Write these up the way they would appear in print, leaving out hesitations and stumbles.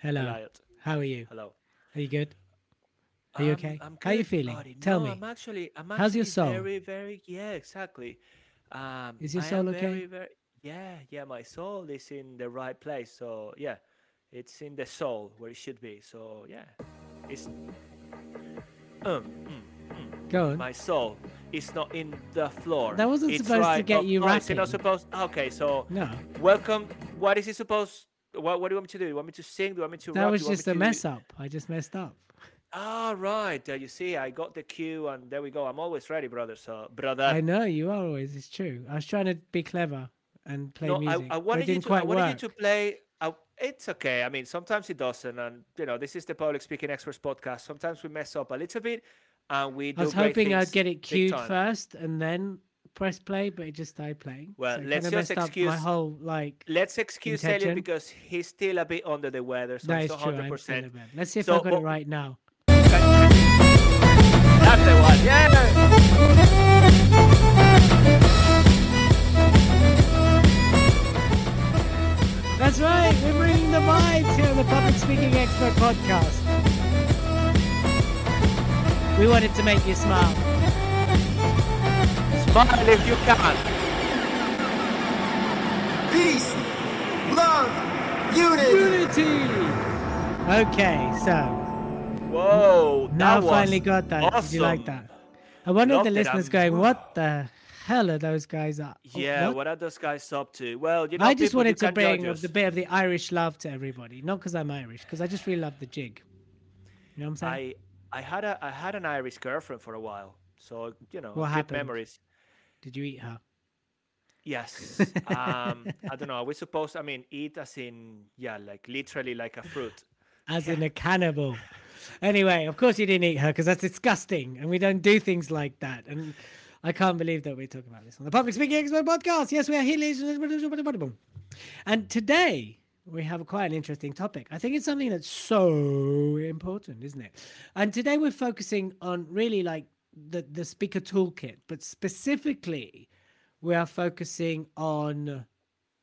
Hello. How are you? Hello. Are you good? Are you okay? How are you feeling? Tell me. I'm actually how's your soul? Very, very, yeah, exactly. Is your soul okay? Very, my soul is in the right place. So, yeah, it's in the soul where it should be. So, yeah, it's... Go on. My soul is not in the floor. That wasn't supposed to get you rapping. It's not supposed... Okay, so... No. Welcome. What is it supposed... What do you want me to do? You want me to sing? Do you want me to rap? That was just a mess up. I just messed up. All right. You see, I got the cue and there we go. I'm always ready, brother. So, brother. I know you are always. It's true. I was trying to be clever and play music. I wanted you to play. It's okay. I mean, sometimes it doesn't. And, you know, this is the Public Speaking Experts Podcast. Sometimes we mess up a little bit and we do. I was hoping I'd get it cued first and then press play, but it just started playing. Well, so let's just excuse my whole let's excuse Elliot because he's still a bit under the weather, so it's 100%. Let's see if I got it right now. That's the one. Yeah. That's right. We're bringing the vibes here on the Public Speaking Expert Podcast. We wanted to make you smile. Smile if you can. Peace, love, unity. Okay, so. Whoa, now finally got that. Awesome. Did you like that? I wonder if the listeners going, what the hell are those guys up? Yeah, what are those guys up to? Well, you know, I just wanted to bring a bit of the Irish love to everybody. Not because I'm Irish, because I just really love the jig. You know what I'm saying? I had an Irish girlfriend for a while, so you know, good memories. Did you eat her? Yes. I don't know. Are we supposed to, I mean, eat as in, yeah, like literally like a fruit. As in a cannibal. Anyway, of course you didn't eat her because that's disgusting. And we don't do things like that. And I can't believe that we're talking about this on the Public Speaking Expert Podcast. Yes, we are here, ladies and gentlemen. And today we have quite an interesting topic. I think it's something that's so important, isn't it? And today we're focusing on really like the speaker toolkit, but specifically we are focusing on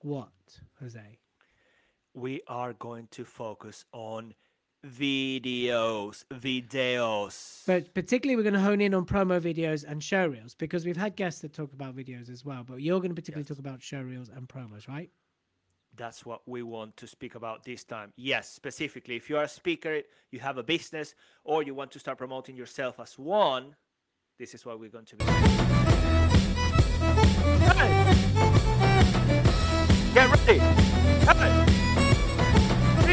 what, Jose? We are going to focus on videos, but particularly we're going to hone in on promo videos and show reels, because we've had guests that talk about videos as well, but you're going to particularly talk about show reels and promos, right? That's what we want to speak about this time. Yes, specifically if you are a speaker, you have a business, or you want to start promoting yourself as one, this is what we're going to be doing. Hey. Get ready. Hey.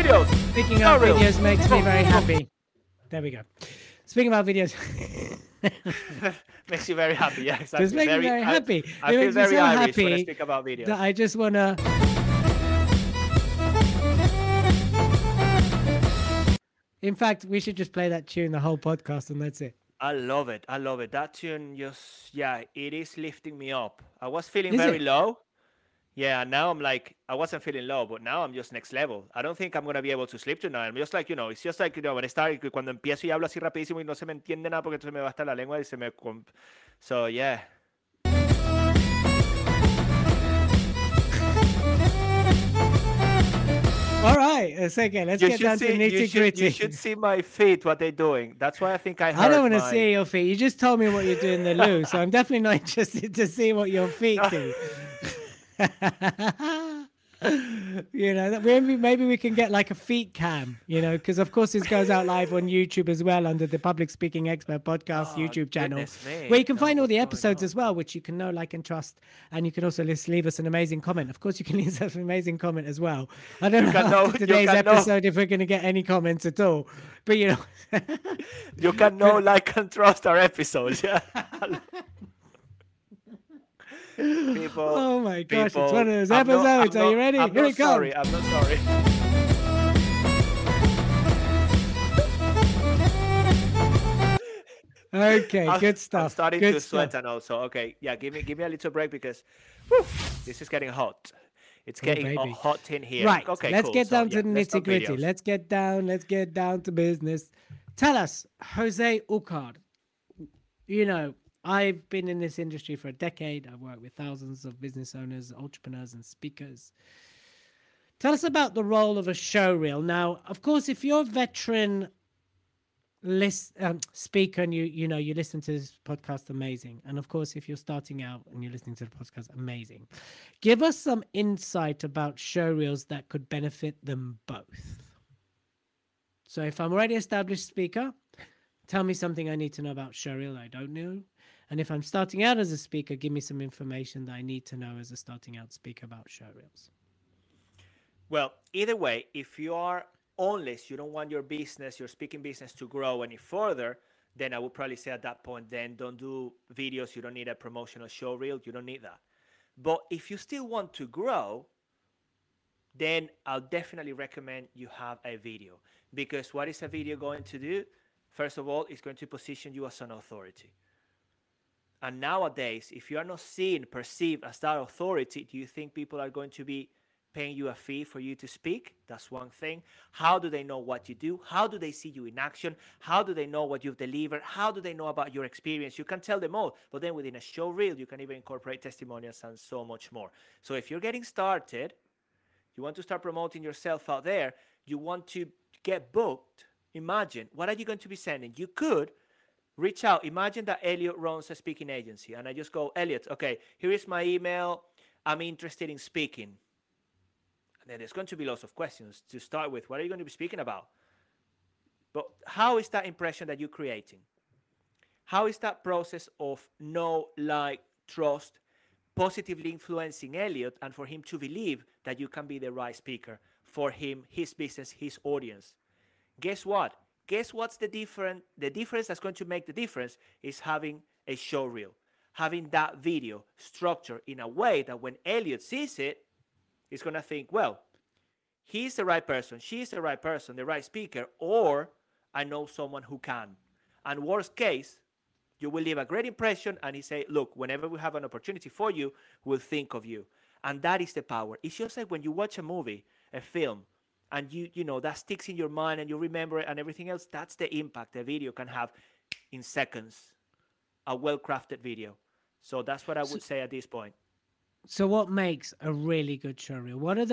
Videos. Speaking of videos makes me very happy. There we go. Speaking about videos. Makes you very happy. Yeah, exactly. Just makes me very happy. I feel very Irish when I speak about videos. I just want to... In fact, we should just play that tune the whole podcast and that's it. I love it. That tune just, yeah, it is lifting me up. I was feeling very low. Yeah, now I'm like, I wasn't feeling low, but now I'm just next level. I don't think I'm going to be able to sleep tonight. I'm just like, you know, it's just like, you know, when I start, cuando empiezo y hablo así rapidísimo y no se me entiende nada porque entonces me va hasta la lengua y se me... So, yeah. All right, a second. Let's get down to nitty gritty. You should see my feet, what they're doing. That's why I think I don't want to see your feet. You just told me what you do in the loo, so I'm definitely not interested to see what your feet do. You know, maybe we can get like a feet cam, you know, because of course this goes out live on YouTube as well under the Public Speaking Expert Podcast YouTube channel, where you can find all the episodes as well, which you can know, like, and trust. And you can also leave us an amazing comment. Of course, you can leave us an amazing comment as well. I don't know after today's episode if we're going to get any comments at all, but you know, you can know, like, and trust our episodes. Yeah. People, oh my gosh, people, it's one of those episodes. Are you ready? Here it comes. I'm not sorry. Okay, good stuff. I'm starting good to sweat stuff. And also, okay, yeah, give me a little break because whew, this is getting hot. It's getting hot in here. Right. Okay. Let's get down to the nitty gritty. Let's get down to business. Tell us, Jose Ucar. You know, I've been in this industry for a decade. I've worked with thousands of business owners, entrepreneurs, and speakers. Tell us about the role of a showreel. Now, of course, if you're a veteran speaker and you listen to this podcast, amazing. And of course, if you're starting out and you're listening to the podcast, amazing. Give us some insight about showreels that could benefit them both. So if I'm already established speaker, tell me something I need to know about showreel I don't know. And if I'm starting out as a speaker, give me some information that I need to know as a starting out speaker about showreels. Well, either way, if you are unless you don't want your business, your speaking business to grow any further, then I would probably say at that point, then don't do videos. You don't need a promotional showreel. You don't need that. But if you still want to grow, then I'll definitely recommend you have a video, because what is a video going to do? First of all, it's going to position you as an authority. And nowadays, if you are not seen, perceived as that authority, do you think people are going to be paying you a fee for you to speak? That's one thing. How do they know what you do? How do they see you in action? How do they know what you've delivered? How do they know about your experience? You can tell them all, but then within a showreel, you can even incorporate testimonials and so much more. So if you're getting started, you want to start promoting yourself out there, you want to get booked, imagine, what are you going to be sending? You could reach out. Imagine that Elliot runs a speaking agency, and I just go, Elliot, okay, here is my email. I'm interested in speaking. And then there's going to be lots of questions to start with. What are you going to be speaking about? But how is that impression that you're creating? How is that process of know, like, trust, positively influencing Elliot and for him to believe that you can be the right speaker for him, his business, his audience? Guess what? Guess what's the difference that's going to make the difference is having a showreel, having that video structured in a way that when Elliot sees it, is going to think, well, he's the right person, she's the right person, the right speaker, or I know someone who can. And worst case, you will leave a great impression and he say, look, whenever we have an opportunity for you, we'll think of you. And that is the power. It's just like when you watch a movie, a film, and you know, that sticks in your mind and you remember it and everything else, that's the impact a video can have in seconds, a well-crafted video. So that's what I would say at this point. So what makes a really good showreel? What are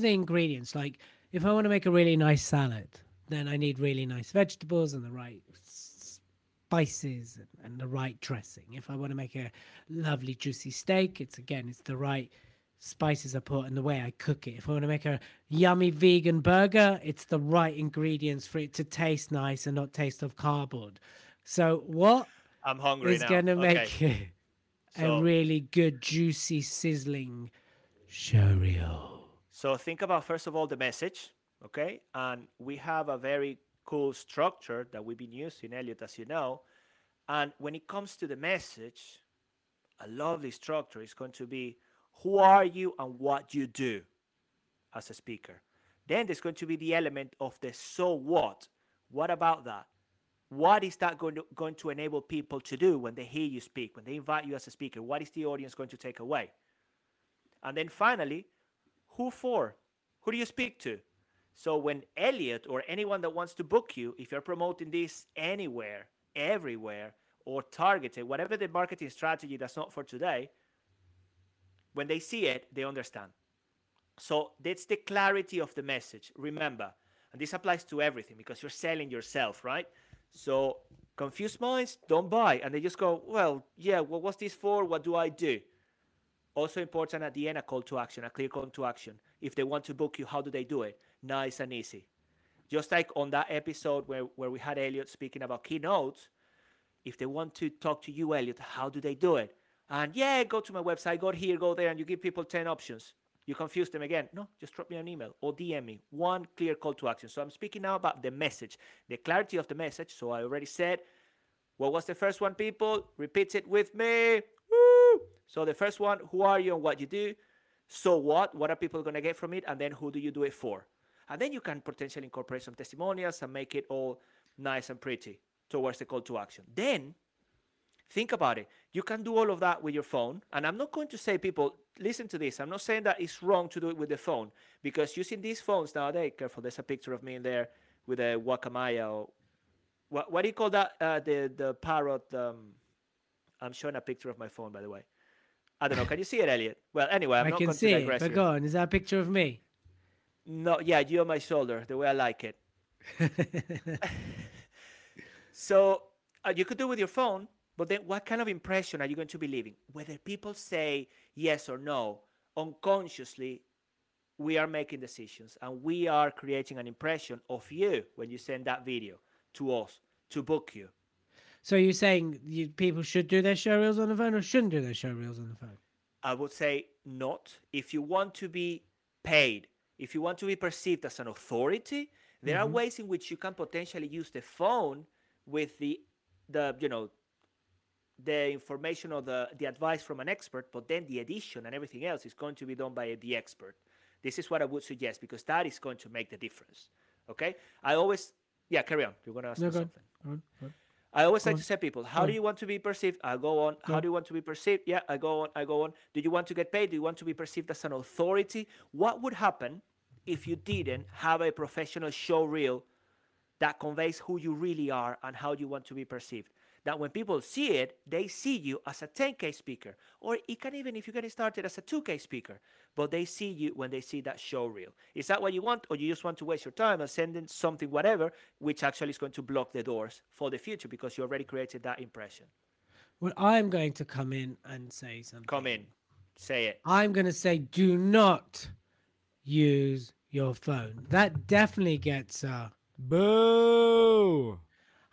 the ingredients? Like, if I want to make a really nice salad, then I need really nice vegetables and the right spices and the right dressing. If I want to make a lovely juicy steak, it's the right spices I put and the way I cook it. If I want to make a yummy vegan burger, it's the right ingredients for it to taste nice and not taste of cardboard. So what I'm hungry is going to make it? A really good, juicy, sizzling showreel. So think about, first of all, the message, okay? And we have a very cool structure that we've been using, Elliot, as you know. And when it comes to the message, a lovely structure is going to be who are you and what you do as a speaker. Then there's going to be the element of the so what. What about that? What is that going to enable people to do when they hear you speak, when they invite you as a speaker? What is the audience going to take away? And then finally, who for? Who do you speak to? So when Elliot or anyone that wants to book you, if you're promoting this anywhere, everywhere, or targeted, whatever the marketing strategy that's not for today, when they see it, they understand. So that's the clarity of the message. Remember, and this applies to everything because you're selling yourself, right? So confused minds don't buy. And they just go, well, yeah, well, what's this for? What do I do? Also important at the end, a call to action, a clear call to action. If they want to book you, how do they do it? Nice and easy. Just like on that episode where we had Elliot speaking about keynotes, if they want to talk to you, Elliot, how do they do it? And yeah, go to my website, go here, go there, and you give people 10 options. You confuse them again. No, just drop me an email or DM me. One clear call to action. So I'm speaking now about the message, the clarity of the message. So I already said, what was the first one, people? Repeat it with me. Woo! So the first one, who are you and what you do? So what? What are people going to get from it? And then who do you do it for? And then you can potentially incorporate some testimonials and make it all nice and pretty towards the call to action. Then Think about it. You can do all of that with your phone. And I'm not going to say, people, listen to this. I'm not saying that it's wrong to do it with the phone, because using these phones nowadays, careful, there's a picture of me in there with a guacamaya, or what do you call that? The parrot. I'm showing a picture of my phone, by the way. I don't know. Can you see it, Elliot? Well, anyway, I'm not going to digress here. I can see it, but go on. Is that a picture of me? No, yeah, you on my shoulder, the way I like it. So you could do it with your phone, but then what kind of impression are you going to be leaving? Whether people say yes or no, unconsciously, we are making decisions and we are creating an impression of you when you send that video to us to book you. So you're saying people should do their show reels on the phone or shouldn't do their show reels on the phone? I would say not. If you want to be paid, if you want to be perceived as an authority, there are ways in which you can potentially use the phone with the information or the advice from an expert, but then the edition and everything else is going to be done by the expert. This is what I would suggest, because that is going to make the difference. Okay? I always... Yeah, carry on. You're going to ask me something. Go on. I always like to say, people, how do you want to be perceived? I go on. How do you want to be perceived? Yeah, I go on. Do you want to get paid? Do you want to be perceived as an authority? What would happen if you didn't have a professional showreel that conveys who you really are and how you want to be perceived? That when people see it, they see you as a 10K speaker, or it can even, if you get started, as a 2K speaker, but they see you when they see that showreel. Is that what you want, or you just want to waste your time and send in something, whatever, which actually is going to block the doors for the future because you already created that impression? Well, I'm going to come in and say something. Come in. Say it. I'm going to say, do not use your phone. That definitely gets a boo.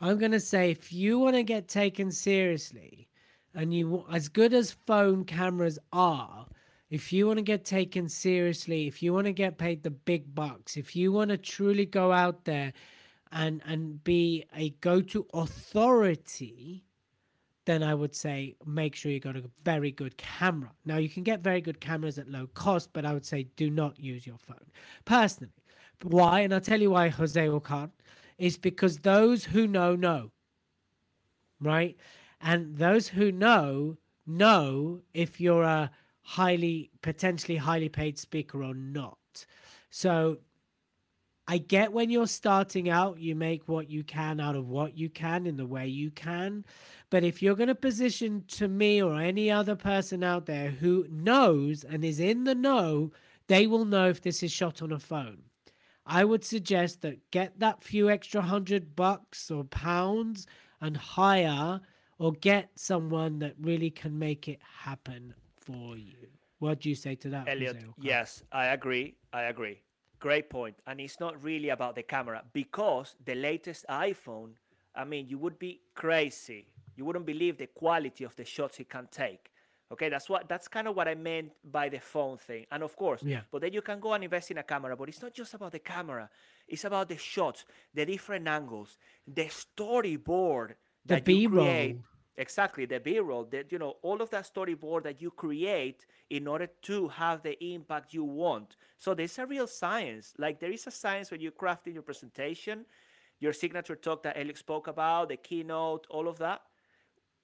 I'm going to say, if you want to get taken seriously, and you, as good as phone cameras are, if you want to get taken seriously, if you want to get paid the big bucks, if you want to truly go out there and be a go-to authority, then I would say make sure you got a very good camera. Now, you can get very good cameras at low cost, but I would say do not use your phone. Personally, why? And I'll tell you why, Jose Ucar. It's because those who know, right? And those who know if you're a potentially highly paid speaker or not. So I get when you're starting out, you make what you can out of what you can in the way you can. But if you're going to position to me or any other person out there who knows and is in the know, they will know if this is shot on a phone. I would suggest that get that few extra $100 or pounds and hire or get someone that really can make it happen for you. What do you say to that, Elliot? Yes, I agree. Great point. And it's not really about the camera, because the latest iPhone, I mean, you would be crazy. You wouldn't believe the quality of the shots it can take. Okay, that's kind of what I meant by the phone thing. And of course, but then you can go and invest in a camera, but it's not just about the camera. It's about the shots, the different angles, the storyboard that you create. Exactly, the B-roll, all of that storyboard that you create in order to have the impact you want. So there's a real science. Like, there is a science when you're crafting your presentation, your signature talk that Elliot spoke about, the keynote, all of that.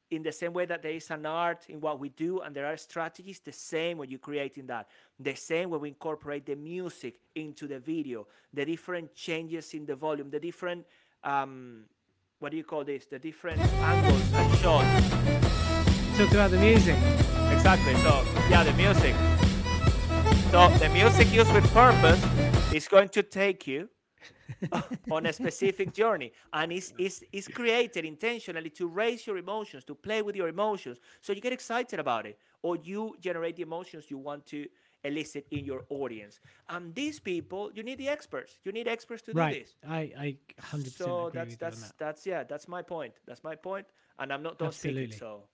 In the same way that there is an art in what we do, and there are strategies, the same when you're creating that. The same when we incorporate the music into the video, the different changes in the volume, the different, the different angles and shots. Talk about the music. Exactly. So, the music. So, the music used with purpose is going to take you on a specific journey, and it's created intentionally to raise your emotions, to play with your emotions, so you get excited about it, or you generate the emotions you want to elicit in your audience. And these people, you need the experts. You need experts to do this. I 100% so agree that's my point, and I'm not done speaking. So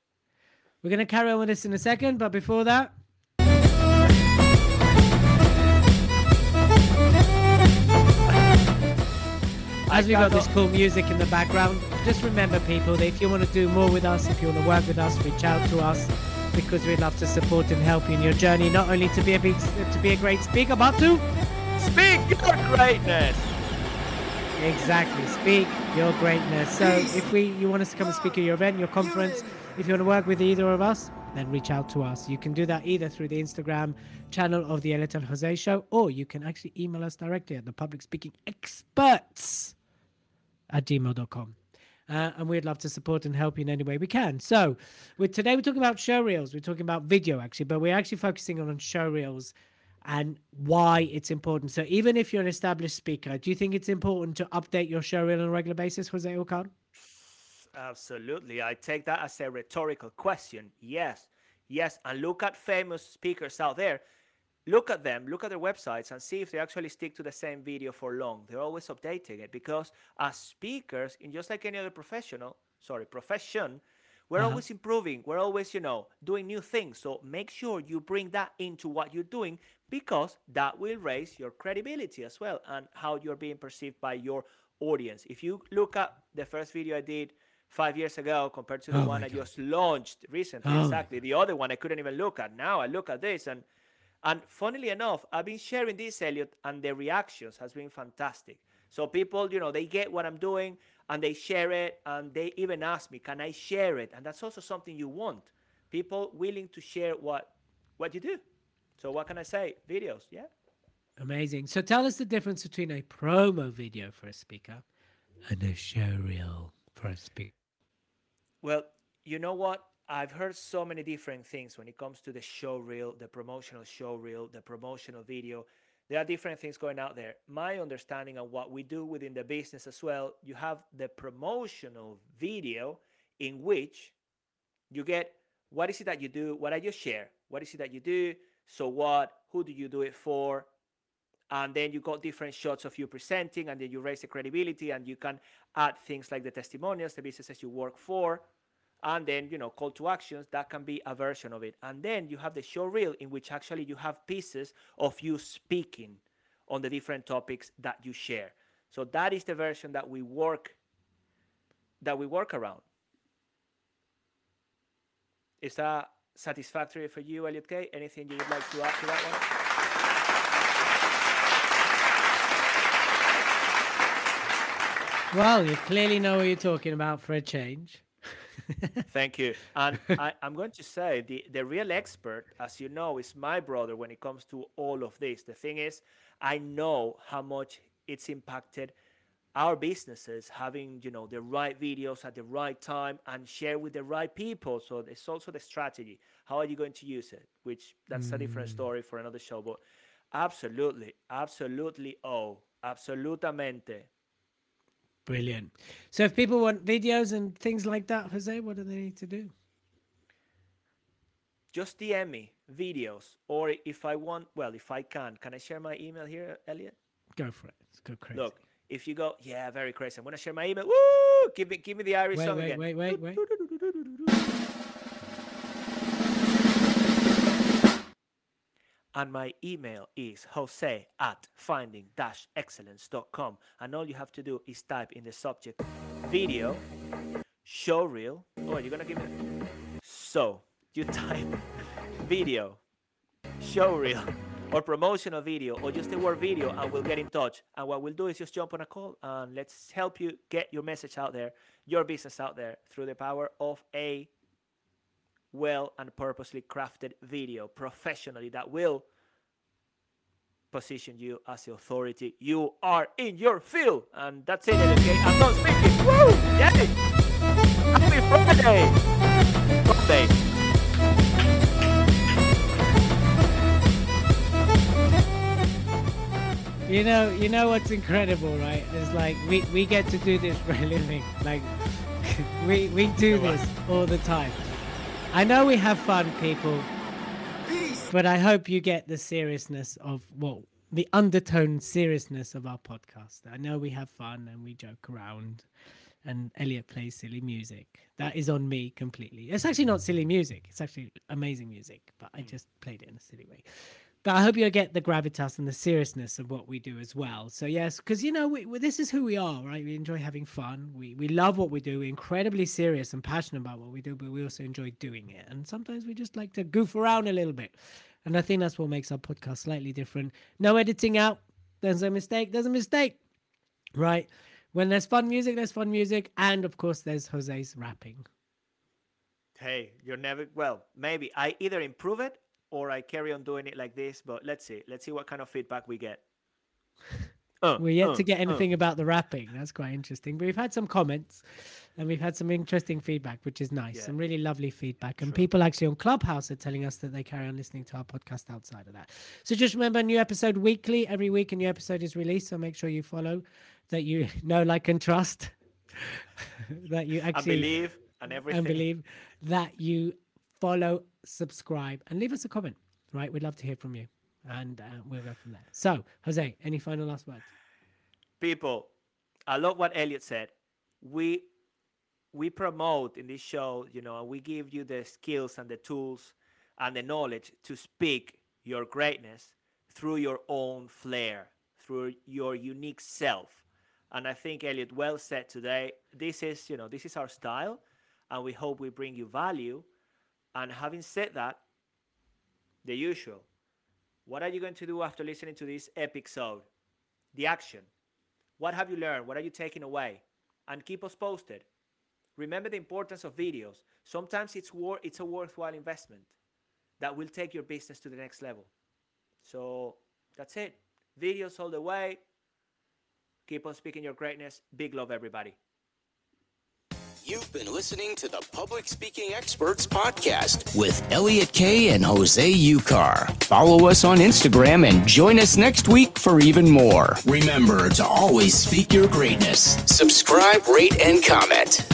we're going to carry on with this in a second, but before that, as we got this cool music in the background, just remember, people, that if you want to do more with us, if you want to work with us, reach out to us, because we'd love to support and help you in your journey, not only to be a great speaker, but to speak your greatness. Exactly, speak your greatness. So if you want us to come and speak at your event, your conference, If you want to work with either of us, then reach out to us. You can do that either through the Instagram channel of the Elliot and Jose Show, or you can actually email us directly at thepublicspeakingexperts@gmail.com. And we'd love to support and help you in any way we can. So today we're talking about show reels. We're talking about video, actually, but we're actually focusing on show reels and why it's important. So even if you're an established speaker, do you think it's important to update your show reel on a regular basis, Jose Ucar? Absolutely. I take that as a rhetorical question. Yes. Yes. And look at famous speakers out there. Look at them, look at their websites and see if they actually stick to the same video for long. They're always updating it because as speakers, in just like any other profession, we're always improving. We're always, doing new things. So make sure you bring that into what you're doing because that will raise your credibility as well and how you're being perceived by your audience. If you look at the first video I did 5 years ago compared to the one I just launched recently, the other one I couldn't even look at. Now I look at this and funnily enough, I've been sharing this, Elliot, and the reactions has been fantastic. So people, they get what I'm doing and they share it and they even ask me, can I share it? And that's also something you want. People willing to share what you do. So what can I say? Videos, yeah. Amazing. So tell us the difference between a promo video for a speaker and a show reel for a speaker. Well, you know what? I've heard so many different things when it comes to the show reel, the promotional show reel, the promotional video. There are different things going out there. My understanding of what we do within the business as well, you have the promotional video in which you get what is it that you do, what I just share, what is it that you do, so what, who do you do it for? And then you got different shots of you presenting and then you raise the credibility and you can add things like the testimonials, the businesses you work for. And then, call to actions, that can be a version of it. And then you have the show reel in which actually you have pieces of you speaking on the different topics that you share. So that is the version that we work around. Is that satisfactory for you, Elliot Kay? Anything you would like to add to that one? Well, you clearly know what you're talking about for a change. Thank you. And I'm going to say the real expert, as you know, is my brother when it comes to all of this. The thing is, I know how much it's impacted our businesses having, the right videos at the right time and share with the right people. So it's also the strategy. How are you going to use it? Which that's a different story for another show. But absolutely, absolutely. Oh, absolutamente. Brilliant. So if people want videos and things like that, Jose, what do they need to do? Just DM me videos. Or if I want, if I can I share my email here, Elliot? Go for it. Let's go crazy. Look, if you go, yeah, very crazy. I'm going to share my email. Woo! Give me the Irish song again. Wait. And my email is jose@finding-excellence.com. And all you have to do is type in the subject video, show reel. Oh, you're going to give me. So you type video, show reel, or promotional video, or just the word video, and we'll get in touch. And what we'll do is just jump on a call and let's help you get your message out there, your business out there through the power of a well and purposely crafted video professionally that will position you as the authority you are in your field. And that's it. Okay, I'm not speaking. Woo! Yay! Happy Friday! You know what's incredible, right? It's like we get to do this for a living. Like we do this all the time. I know we have fun, people, but I hope you get the seriousness of the undertone seriousness of our podcast. I know we have fun and we joke around and Elliot plays silly music. That is on me completely. It's actually not silly music. It's actually amazing music, but I just played it in a silly way. But I hope you get the gravitas and the seriousness of what we do as well. So yes, because this is who we are, right? We enjoy having fun. We love what we do. We're incredibly serious and passionate about what we do, but we also enjoy doing it. And sometimes we just like to goof around a little bit. And I think that's what makes our podcast slightly different. No editing out. There's a mistake. There's a mistake, right? When there's fun music, there's fun music. And of course, there's Jose's rapping. Hey, you're never, well, maybe I either improve it or I carry on doing it like this, but let's see what kind of feedback we get. We're yet to get anything about the rapping. That's quite interesting. But we've had some comments and we've had some interesting feedback, which is nice. Yeah. Some really lovely feedback. And people actually on Clubhouse are telling us that they carry on listening to our podcast outside of that. So just remember, a new episode weekly. Every week a new episode is released. So make sure you follow, that you know, like, and trust. That you actually believe and everything. And believe that you follow, subscribe, and leave us a comment, right? We'd love to hear from you. And we'll go from there. So, Jose, any final last words? People, I love what Elliot said. We promote in this show, you know, and we give you the skills and the tools and the knowledge to speak your greatness through your own flair, through your unique self. And I think Elliot well said today, this is our style, and we hope we bring you value. And having said that, the usual. What are you going to do after listening to this episode? The action. What have you learned? What are you taking away? And keep us posted. Remember the importance of videos. Sometimes it's a worthwhile investment that will take your business to the next level. So that's it. Videos all the way. Keep on speaking your greatness. Big love, everybody. You've been listening to the Public Speaking Experts Podcast with Elliot Kay and Jose Ucar. Follow us on Instagram and join us next week for even more. Remember to always speak your greatness. Subscribe, rate, and comment.